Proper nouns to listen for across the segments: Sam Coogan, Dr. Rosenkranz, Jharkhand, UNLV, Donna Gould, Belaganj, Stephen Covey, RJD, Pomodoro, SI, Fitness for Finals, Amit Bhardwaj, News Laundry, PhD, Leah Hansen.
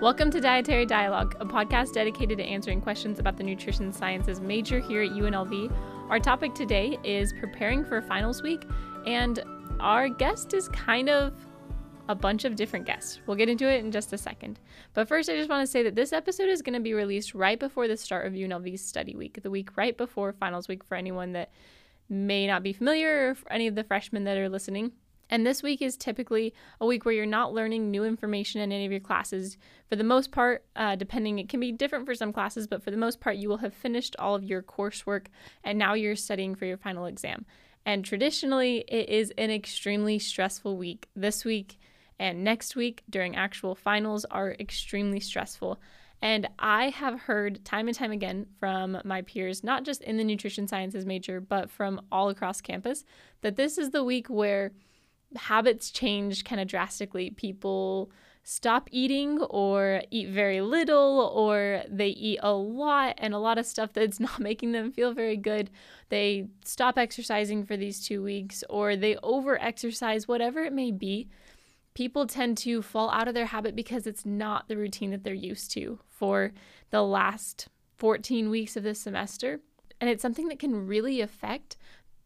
Welcome to Dietary Dialogue, a podcast dedicated to answering questions about the nutrition sciences major here at UNLV. Our topic today is preparing for finals week, and our guest is kind of a bunch of different guests. We'll get into it in just a second. But first, I just want to say that this episode is going to be released right before the start of UNLV's study week, the week right before finals week for anyone that may not be familiar or for any of the freshmen that are listening. And this week is typically a week where you're not learning new information in any of your classes. For the most part, depending, it can be different for some classes, but for the most part, you will have finished all of your coursework and now you're studying for your final exam. And traditionally, it is an extremely stressful week. This week and next week during actual finals are extremely stressful. And I have heard time and time again from my peers, not just in the nutrition sciences major, but from all across campus, that this is the week where habits change kind of drastically. People stop eating or eat very little, or they eat a lot and a lot of stuff that's not making them feel very good. They stop exercising for these 2 weeks, or they over-exercise, whatever it may be. People tend to fall out of their habit because it's not the routine that they're used to for the last 14 weeks of this semester. And it's something that can really affect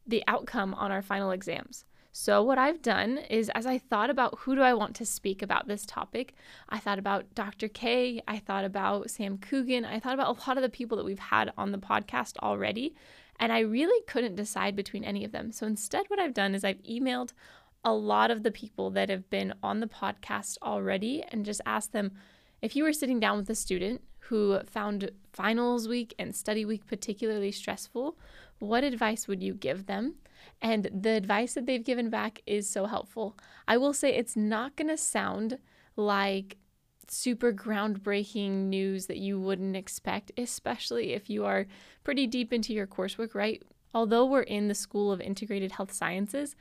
the outcome on our final exams. So what I've done is, as I thought about who do I want to speak about this topic, I thought about Dr. K, I thought about Sam Coogan, I thought about a lot of the people that we've had on the podcast already, and I really couldn't decide between any of them. So instead what I've done is I've emailed a lot of the people that have been on the podcast already and just asked them, if you were sitting down with a student who found finals week and study week particularly stressful, what advice would you give them? And the advice that they've given back is so helpful. I will say it's not going to sound like super groundbreaking news that you wouldn't expect, especially if you are pretty deep into your coursework, right? Although we're in the School of Integrated Health Sciences,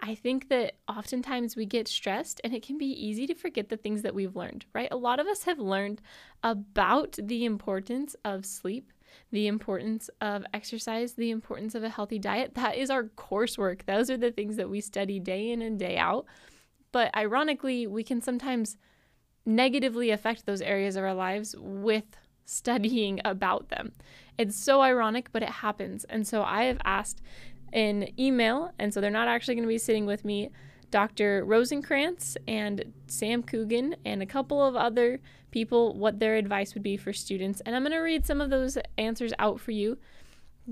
I think that oftentimes we get stressed and it can be easy to forget the things that we've learned, right? A lot of us have learned about the importance of sleep, the importance of exercise, the importance of a healthy diet. That is our coursework. Those are the things that we study day in and day out. But ironically, we can sometimes negatively affect those areas of our lives with studying about them. It's so ironic, but it happens. And so I have asked in email, and so they're not actually going to be sitting with me, Dr. Rosenkranz and Sam Coogan and a couple of other people, what their advice would be for students. And I'm going to read some of those answers out for you.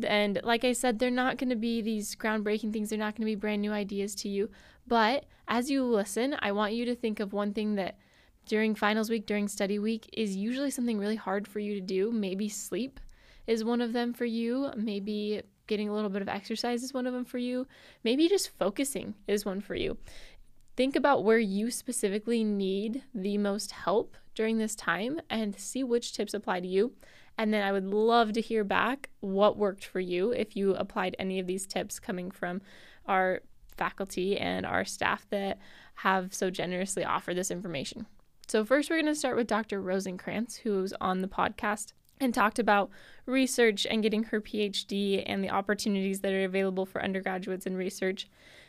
And like I said, they're not going to be these groundbreaking things. They're not going to be brand new ideas to you. But as you listen, I want you to think of one thing that during finals week, during study week, is usually something really hard for you to do. Maybe sleep is one of them for you. Maybe getting a little bit of exercise is one of them for you. Maybe just focusing is one for you. Think about where you specifically need the most help during this time and see which tips apply to you. And then I would love to hear back what worked for you if you applied any of these tips coming from our faculty and our staff that have so generously offered this information. So first we're going to start with Dr. Rosenkranz, who's on the podcast and talked about research and getting her PhD and the opportunities that are available for undergraduates in research.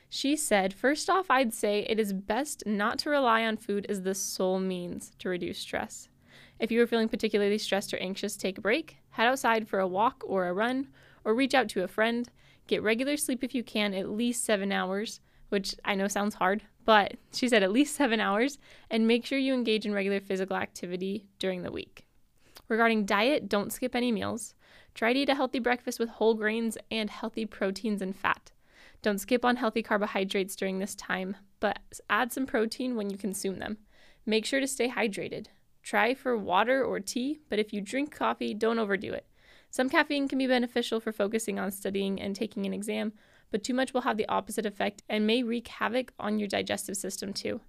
She said, first off, I'd say it is best not to rely on food as the sole means to reduce stress. If you are feeling particularly stressed or anxious, take a break, head outside for a walk or a run, or reach out to a friend. Get regular sleep if you can, at least 7 hours, which I know sounds hard, but she said at least 7 hours, and make sure you engage in regular physical activity during the week. Regarding diet, don't skip any meals. Try to eat a healthy breakfast with whole grains and healthy proteins and fat. Don't skip on healthy carbohydrates during this time, but add some protein when you consume them. Make sure to stay hydrated. Try for water or tea, but if you drink coffee, don't overdo it. Some caffeine can be beneficial for focusing on studying and taking an exam, but too much will have the opposite effect and may wreak havoc on your digestive system too.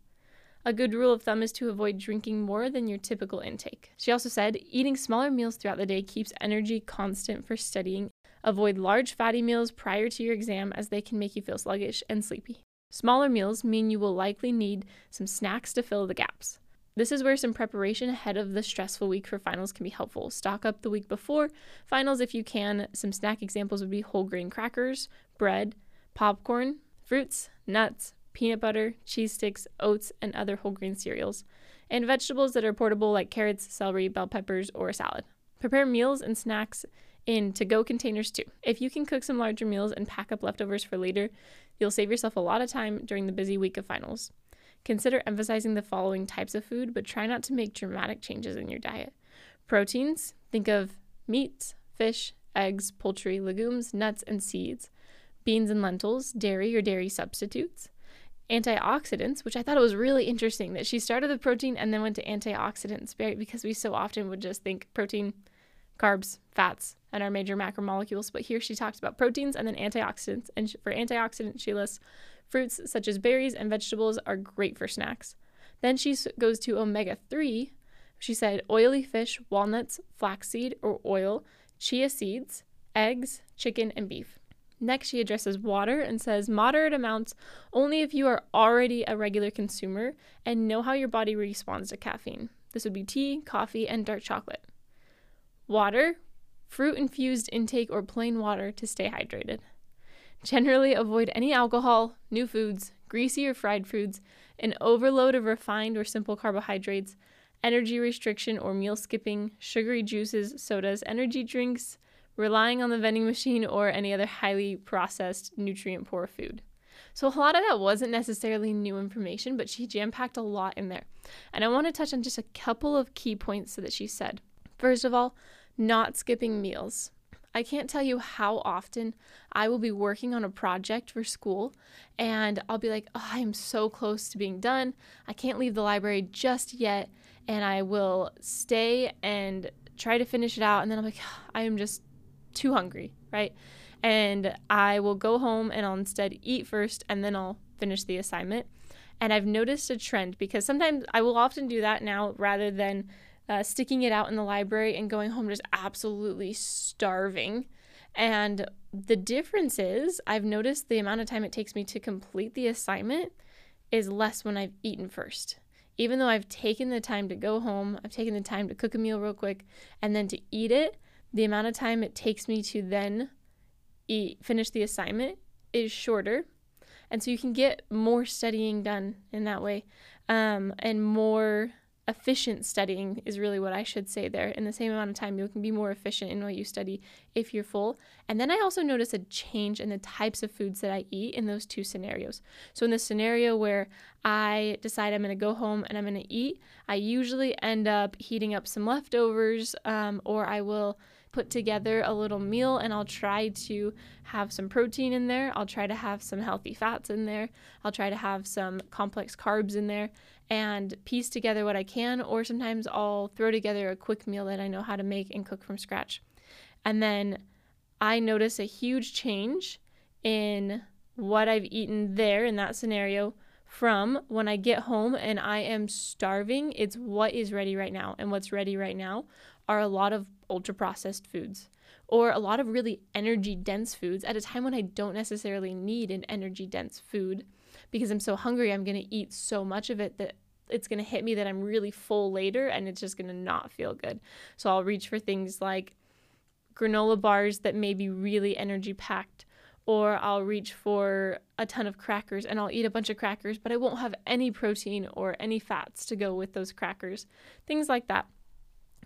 A good rule of thumb is to avoid drinking more than your typical intake. She also said, eating smaller meals throughout the day keeps energy constant for studying. Avoid large fatty meals prior to your exam as they can make you feel sluggish and sleepy. Smaller meals mean you will likely need some snacks to fill the gaps. This is where some preparation ahead of the stressful week for finals can be helpful. Stock up the week before finals if you can. Some snack examples would be whole grain crackers, bread, popcorn, fruits, nuts, peanut butter, cheese sticks, oats, and other whole grain cereals, and vegetables that are portable like carrots, celery, bell peppers, or salad. Prepare meals and snacks in to-go containers too. If you can cook some larger meals and pack up leftovers for later, you'll save yourself a lot of time during the busy week of finals. Consider emphasizing the following types of food, but try not to make dramatic changes in your diet. Proteins, think of meats, fish, eggs, poultry, legumes, nuts, and seeds. Beans and lentils, dairy or dairy substitutes. Antioxidants, which I thought it was really interesting that she started with protein and then went to antioxidants, right? Because we so often would just think protein, carbs, fats, and our major macromolecules. But here she talks about proteins and then antioxidants. And for antioxidants, she lists fruits such as berries and vegetables are great for snacks. Then she goes to omega-3. She said oily fish, walnuts, flaxseed or oil, chia seeds, eggs, chicken, and beef. Next, she addresses water and says moderate amounts only if you are already a regular consumer and know how your body responds to caffeine. This would be tea, coffee, and dark chocolate. Water, fruit-infused intake, or plain water to stay hydrated. Generally, avoid any alcohol, new foods, greasy or fried foods, an overload of refined or simple carbohydrates, energy restriction or meal skipping, sugary juices, sodas, energy drinks, relying on the vending machine or any other highly processed, nutrient-poor food. So a lot of that wasn't necessarily new information, but she jam-packed a lot in there. And I want to touch on just a couple of key points that she said. First of all, not skipping meals. I can't tell you how often I will be working on a project for school and I'll be like, oh, I'm so close to being done. I can't leave the library just yet. And I will stay and try to finish it out. And then I'm like, oh, I am just too hungry, right? And I will go home and I'll instead eat first and then I'll finish the assignment. And I've noticed a trend because sometimes I will often do that now rather than sticking it out in the library and going home just absolutely starving. And the difference is I've noticed the amount of time it takes me to complete the assignment is less when I've eaten first. Even though I've taken the time to go home, I've taken the time to cook a meal real quick and then to eat it, the amount of time it takes me to then finish the assignment is shorter. And so you can get more studying done in that way, and more efficient studying is really what I should say there. In the same amount of time, you can be more efficient in what you study if you're full. And then I also notice a change in the types of foods that I eat in those two scenarios. So in the scenario where I decide I'm going to go home and I'm going to eat, I usually end up heating up some leftovers, or I will put together a little meal and I'll try to have some protein in there. I'll try to have some healthy fats in there. I'll try to have some complex carbs in there and piece together what I can, or sometimes I'll throw together a quick meal that I know how to make and cook from scratch. And then I notice a huge change in what I've eaten there in that scenario from when I get home and I am starving. It's what is ready right now, and what's ready right now are a lot of ultra-processed foods or a lot of really energy-dense foods at a time when I don't necessarily need an energy-dense food. Because I'm so hungry, I'm going to eat so much of it that it's going to hit me that I'm really full later and it's just going to not feel good. So I'll reach for things like granola bars that may be really energy-packed, or I'll reach for a ton of crackers and I'll eat a bunch of crackers, but I won't have any protein or any fats to go with those crackers, things like that.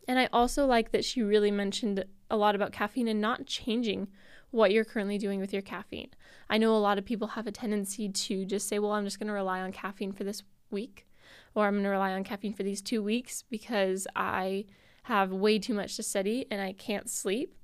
And I also like that she really mentioned a lot about caffeine and not changing what you're currently doing with your caffeine. I know a lot of people have a tendency to just say, well, I'm just going to rely on caffeine for this week, or I'm going to rely on caffeine for these 2 weeks because I have way too much to study and I can't sleep.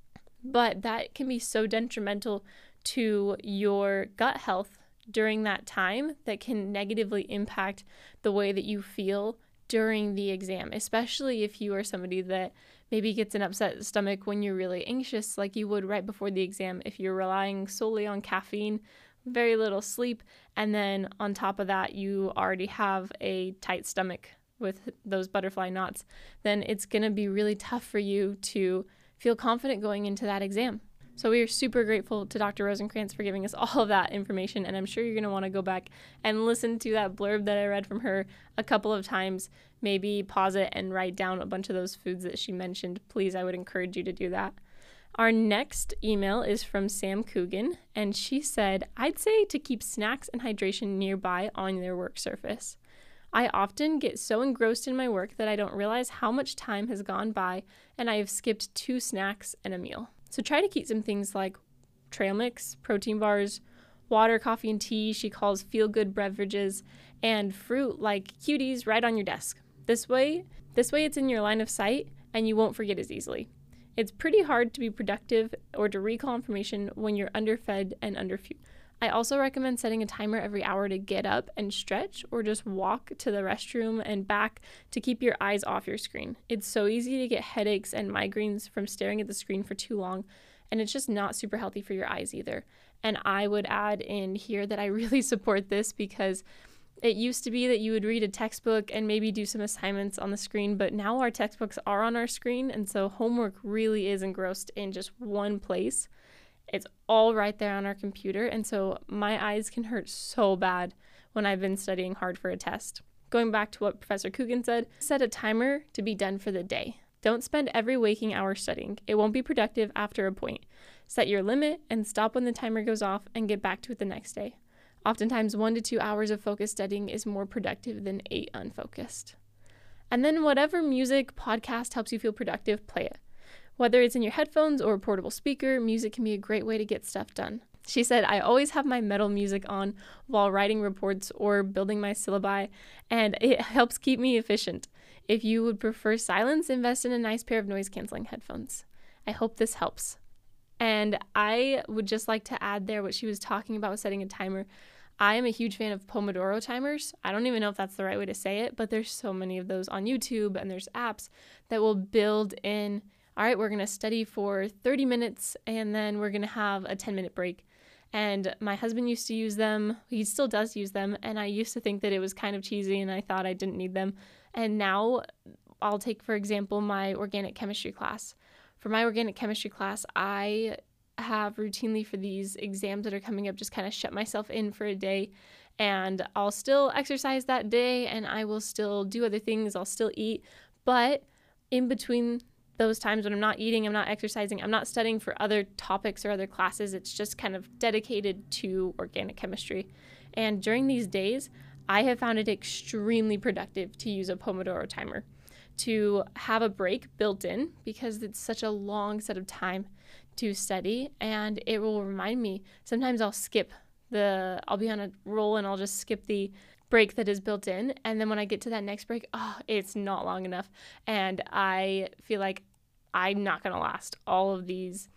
But that can be so detrimental to your gut health during that time that can negatively impact the way that you feel during the exam, especially if you are somebody that maybe gets an upset stomach when you're really anxious, like you would right before the exam if you're relying solely on caffeine, very little sleep, and then on top of that, you already have a tight stomach with those butterfly knots, then it's going to be really tough for you to feel confident going into that exam. So we are super grateful to Dr. Rosenkranz for giving us all of that information, and I'm sure you're going to want to go back and listen to that blurb that I read from her a couple of times, maybe pause it and write down a bunch of those foods that she mentioned. Please, I would encourage you to do that. Our next email is from Sam Coogan, and she said, I'd say to keep snacks and hydration nearby on their work surface. I often get so engrossed in my work that I don't realize how much time has gone by, and I have skipped 2 snacks and a meal. So try to keep some things like trail mix, protein bars, water, coffee, and tea she calls feel-good beverages, and fruit like cuties right on your desk. This way it's in your line of sight, and you won't forget as easily. It's pretty hard to be productive or to recall information when you're underfed and underfueled. I also recommend setting a timer every hour to get up and stretch or just walk to the restroom and back to keep your eyes off your screen. It's so easy to get headaches and migraines from staring at the screen for too long, and it's just not super healthy for your eyes either. And I would add in here that I really support this because it used to be that you would read a textbook and maybe do some assignments on the screen, but now our textbooks are on our screen, and so homework really is engrossed in just one place. It's all right there on our computer, and so my eyes can hurt so bad when I've been studying hard for a test. Going back to what Professor Coogan said, set a timer to be done for the day. Don't spend every waking hour studying. It won't be productive after a point. Set your limit and stop when the timer goes off and get back to it the next day. Oftentimes, 1 to 2 hours of focused studying is more productive than 8 unfocused. And then whatever music, podcast helps you feel productive, play it. Whether it's in your headphones or a portable speaker, music can be a great way to get stuff done. She said, I always have my metal music on while writing reports or building my syllabi, and it helps keep me efficient. If you would prefer silence, invest in a nice pair of noise-canceling headphones. I hope this helps. And I would just like to add there what she was talking about, setting a timer. I am a huge fan of Pomodoro timers. I don't even know if that's the right way to say it, but there's so many of those on YouTube, and there's apps that will build in, all right, we're gonna study for 30 minutes and then we're gonna have a 10-minute break. And my husband used to use them. He still does use them. And I used to think that it was kind of cheesy and I thought I didn't need them. And now I'll take, for example, my organic chemistry class. For my organic chemistry class, I have routinely for these exams that are coming up just kind of shut myself in for a day, and I'll still exercise that day and I will still do other things, I'll still eat, but in between those times when I'm not eating, I'm not exercising, I'm not studying for other topics or other classes, it's just kind of dedicated to organic chemistry. And during these days, I have found it extremely productive to use a Pomodoro timer, to have a break built in, because it's such a long set of time to study, and it will remind me. Sometimes I'll be on a roll and I'll just skip the break that is built in, and then when I get to that next break, it's not long enough, and I feel like I'm not gonna last all of these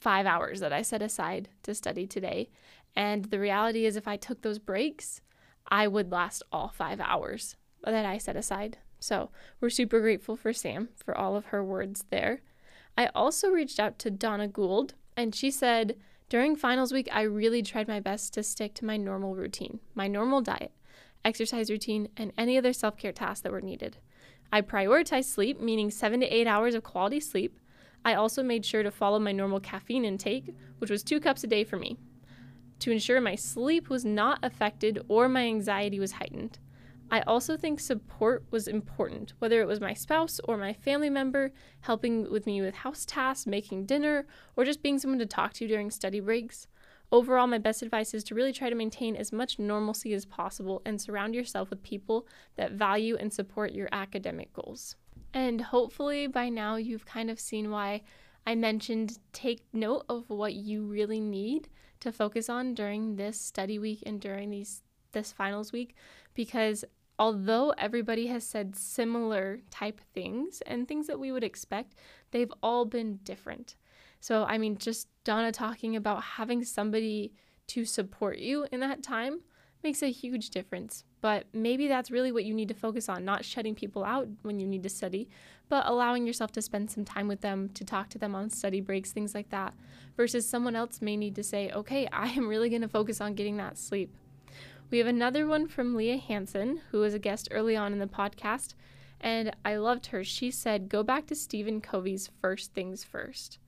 5 hours that I set aside to study today. And the reality is, if I took those breaks, I would last all 5 hours that I set aside. So we're super grateful for Sam for all of her words there. I also reached out to Donna Gould, and she said, during finals week, I really tried my best to stick to my normal routine, my normal diet, exercise routine, and any other self-care tasks that were needed. I prioritized sleep, meaning 7 to 8 hours of quality sleep. I also made sure to follow my normal caffeine intake, which was 2 cups a day for me, to ensure my sleep was not affected or my anxiety was heightened. I also think support was important, whether it was my spouse or my family member helping with me with house tasks, making dinner, or just being someone to talk to during study breaks. Overall, my best advice is to really try to maintain as much normalcy as possible and surround yourself with people that value and support your academic goals. And hopefully by now you've kind of seen why I mentioned take note of what you really need to focus on during this study week and during this finals week, because although everybody has said similar type things and things that we would expect, they've all been different. So, I mean, just Donna talking about having somebody to support you in that time makes a huge difference. But maybe that's really what you need to focus on, not shutting people out when you need to study, but allowing yourself to spend some time with them, to talk to them on study breaks, things like that, versus someone else may need to say, okay, I am really going to focus on getting that sleep. We have another one from Leah Hansen, who was a guest early on in the podcast, and I loved her. She said, go back to Stephen Covey's first things first.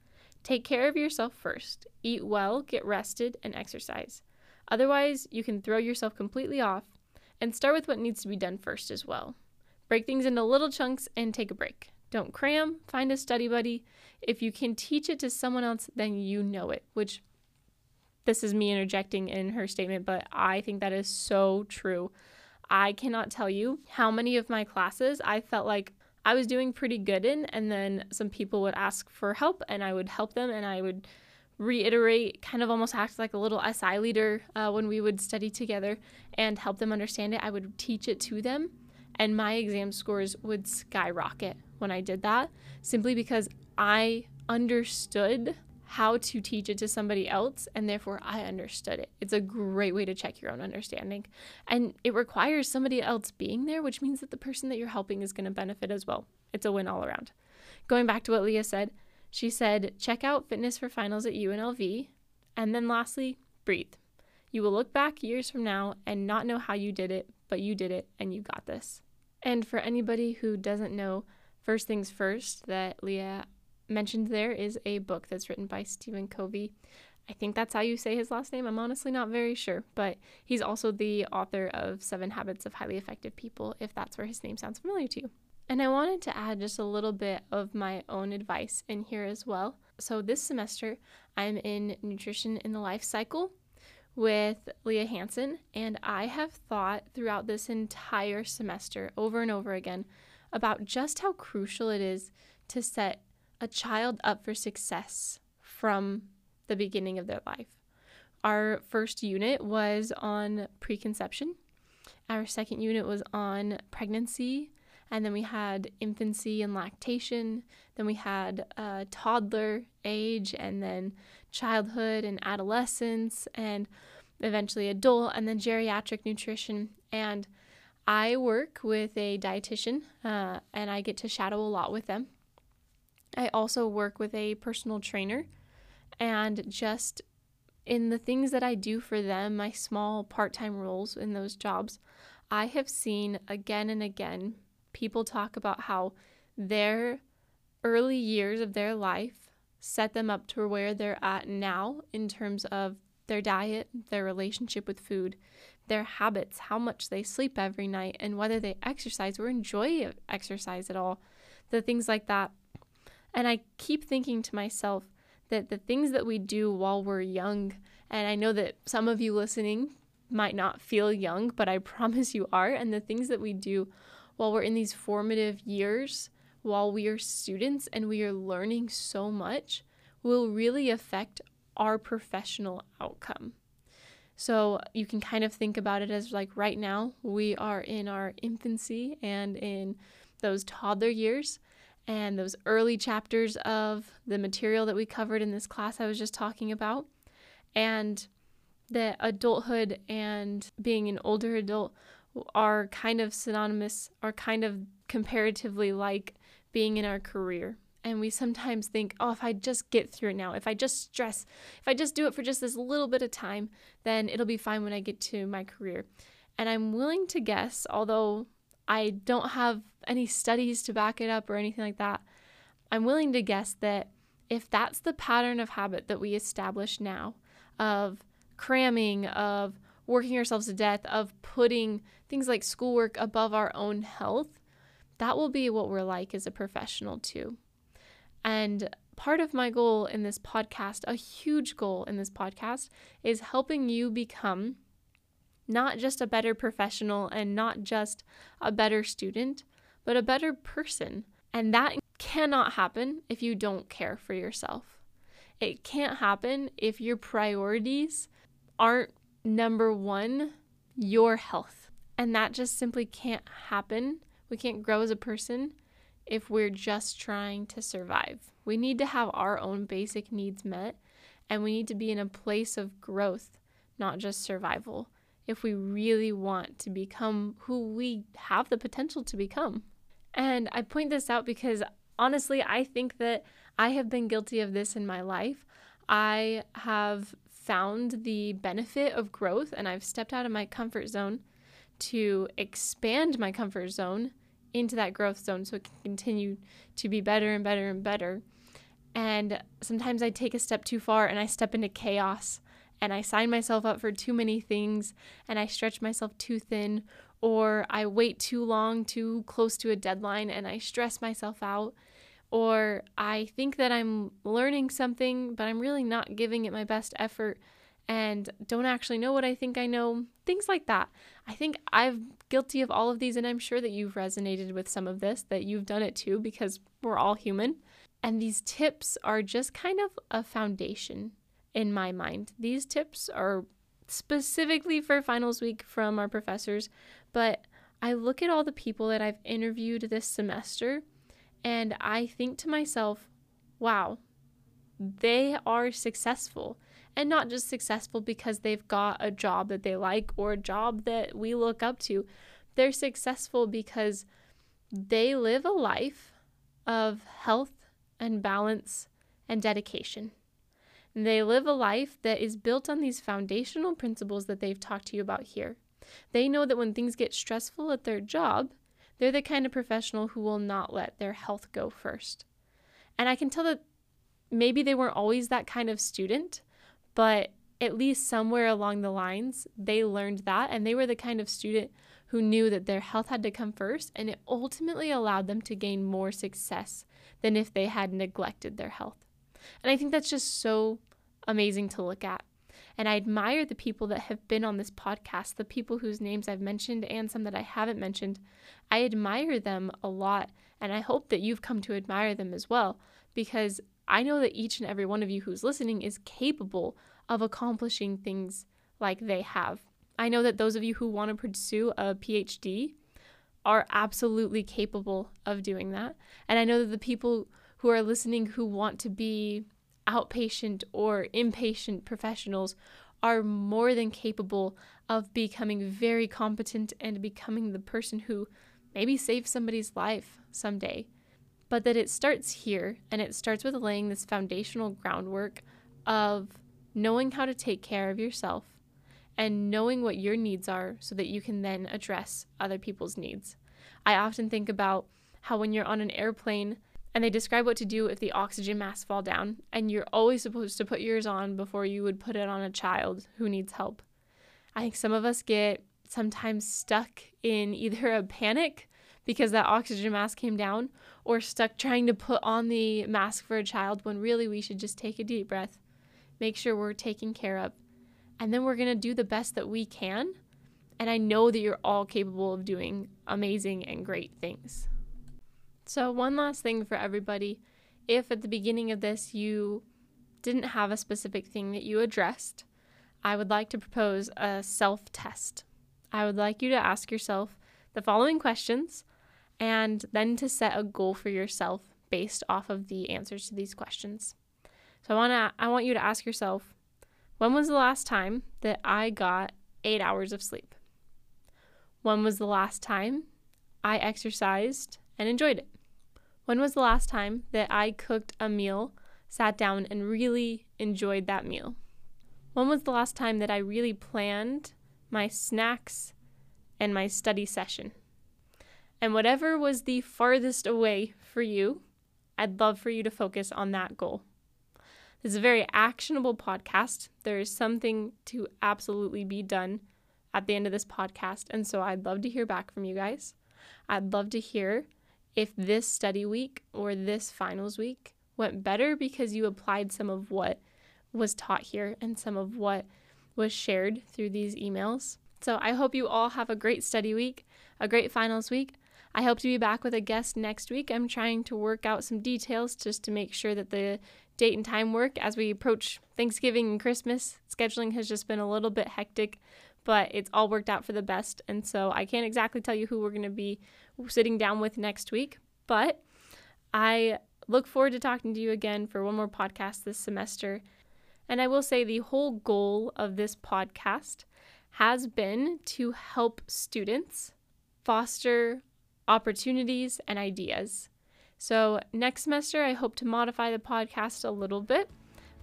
Take care of yourself first. Eat well, get rested, and exercise. Otherwise, you can throw yourself completely off, and start with what needs to be done first as well. Break things into little chunks and take a break. Don't cram, find a study buddy. If you can teach it to someone else, then you know it, which this is me interjecting in her statement, but I think that is so true. I cannot tell you how many of my classes I felt like I was doing pretty good in, and then some people would ask for help and I would help them, and I would reiterate, kind of almost act like a little SI leader when we would study together and help them understand it. I would teach it to them, and my exam scores would skyrocket when I did that, simply because I understood how to teach it to somebody else, and therefore I understood it. It's a great way to check your own understanding. And it requires somebody else being there, which means that the person that you're helping is going to benefit as well. It's a win all around. Going back to what Leah said, she said, check out Fitness for Finals at UNLV. And then lastly, breathe. You will look back years from now and not know how you did it, but you did it and you got this. And for anybody who doesn't know, first things first that Leah mentioned there is a book that's written by Stephen Covey. I think that's how you say his last name. I'm honestly not very sure, but he's also the author of 7 Habits of Highly Effective People, if that's where his name sounds familiar to you. And I wanted to add just a little bit of my own advice in here as well. So this semester, I'm in Nutrition in the Life Cycle with Leah Hansen, and I have thought throughout this entire semester, over and over again, about just how crucial it is to set a child up for success from the beginning of their life. Our first unit was on preconception. Our second unit was on pregnancy. And then we had infancy and lactation. Then we had toddler age, and then childhood and adolescence, and eventually adult, and then geriatric nutrition. And I work with a dietitian, and I get to shadow a lot with them. I also work with a personal trainer, and just in the things that I do for them, my small part-time roles in those jobs, I have seen again and again people talk about how their early years of their life set them up to where they're at now in terms of their diet, their relationship with food, their habits, how much they sleep every night, and whether they exercise or enjoy exercise at all, the things like that. And I keep thinking to myself that the things that we do while we're young, and I know that some of you listening might not feel young, but I promise you are, and the things that we do while we're in these formative years, while we are students and we are learning so much, will really affect our professional outcome. So you can kind of think about it as like right now, we are in our infancy and in those toddler years and those early chapters of the material that we covered in this class I was just talking about. And the adulthood and being an older adult are kind of synonymous, are kind of comparatively like being in our career. And we sometimes think, oh, if I just get through it now, if I just stress, if I just do it for just this little bit of time, then it'll be fine when I get to my career. And I'm willing to guess, although I don't have any studies to back it up or anything like that, I'm willing to guess that if that's the pattern of habit that we establish now, of cramming, of working ourselves to death, of putting things like schoolwork above our own health, that will be what we're like as a professional too. And part of my goal in this podcast, a huge goal in this podcast, is helping you become not just a better professional and not just a better student, but a better person. And that cannot happen if you don't care for yourself. It can't happen if your priorities aren't number one, your health. And that just simply can't happen. We can't grow as a person if we're just trying to survive. We need to have our own basic needs met, and we need to be in a place of growth, not just survival, if we really want to become who we have the potential to become. And I point this out because honestly, I think that I have been guilty of this in my life. I have found the benefit of growth, and I've stepped out of my comfort zone to expand my comfort zone into that growth zone so it can continue to be better and better and better. And sometimes I take a step too far and I step into chaos and I sign myself up for too many things and I stretch myself too thin, or I wait too long, too close to a deadline, and I stress myself out, or I think that I'm learning something, but I'm really not giving it my best effort and don't actually know what I think I know, things like that. I think I'm guilty of all of these, and I'm sure that you've resonated with some of this, that you've done it too, because we're all human. And these tips are just kind of a foundation in my mind. These tips are specifically for finals week from our professors, but I look at all the people that I've interviewed this semester and I think to myself, wow, they are successful. And not just successful because they've got a job that they like or a job that we look up to. They're successful because they live a life of health and balance and dedication. They live a life that is built on these foundational principles that they've talked to you about here. They know that when things get stressful at their job, they're the kind of professional who will not let their health go first. And I can tell that maybe they weren't always that kind of student, but at least somewhere along the lines, they learned that, and they were the kind of student who knew that their health had to come first, and it ultimately allowed them to gain more success than if they had neglected their health. And I think that's just so amazing to look at. And I admire the people that have been on this podcast, the people whose names I've mentioned and some that I haven't mentioned. I admire them a lot, and I hope that you've come to admire them as well, because I know that each and every one of you who's listening is capable of accomplishing things like they have. I know that those of you who want to pursue a PhD are absolutely capable of doing that. And I know that the people who are listening who want to be outpatient or inpatient professionals are more than capable of becoming very competent and becoming the person who maybe saves somebody's life someday. But that it starts here, and it starts with laying this foundational groundwork of knowing how to take care of yourself and knowing what your needs are so that you can then address other people's needs. I often think about how when you're on an airplane, and they describe what to do if the oxygen masks fall down, and you're always supposed to put yours on before you would put it on a child who needs help. I think some of us get sometimes stuck in either a panic because that oxygen mask came down, or stuck trying to put on the mask for a child when really we should just take a deep breath, make sure we're taken care of, and then we're going to do the best that we can. And I know that you're all capable of doing amazing and great things. So one last thing for everybody, if at the beginning of this you didn't have a specific thing that you addressed, I would like to propose a self-test. I would like you to ask yourself the following questions and then to set a goal for yourself based off of the answers to these questions. So I want you to ask yourself, when was the last time that I got 8 hours of sleep? When was the last time I exercised and enjoyed it? When was the last time that I cooked a meal, sat down, and really enjoyed that meal? When was the last time that I really planned my snacks and my study session? And whatever was the farthest away for you, I'd love for you to focus on that goal. This is a very actionable podcast. There is something to absolutely be done at the end of this podcast, and so I'd love to hear back from you guys. I'd love to hear if this study week or this finals week went better because you applied some of what was taught here and some of what was shared through these emails. So I hope you all have a great study week, a great finals week. I hope to be back with a guest next week. I'm trying to work out some details just to make sure that the date and time work as we approach Thanksgiving and Christmas. Scheduling has just been a little bit hectic, but it's all worked out for the best. And so I can't exactly tell you who we're going to be sitting down with next week, but I look forward to talking to you again for one more podcast this semester. And I will say the whole goal of this podcast has been to help students foster opportunities and ideas. So next semester, I hope to modify the podcast a little bit,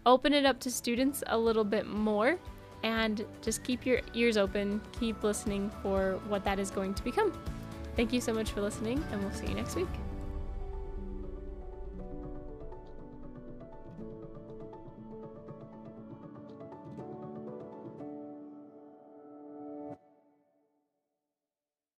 open it up to students a little bit more, and just keep your ears open, keep listening for what that is going to become. Thank you so much for listening, and we'll see you next week.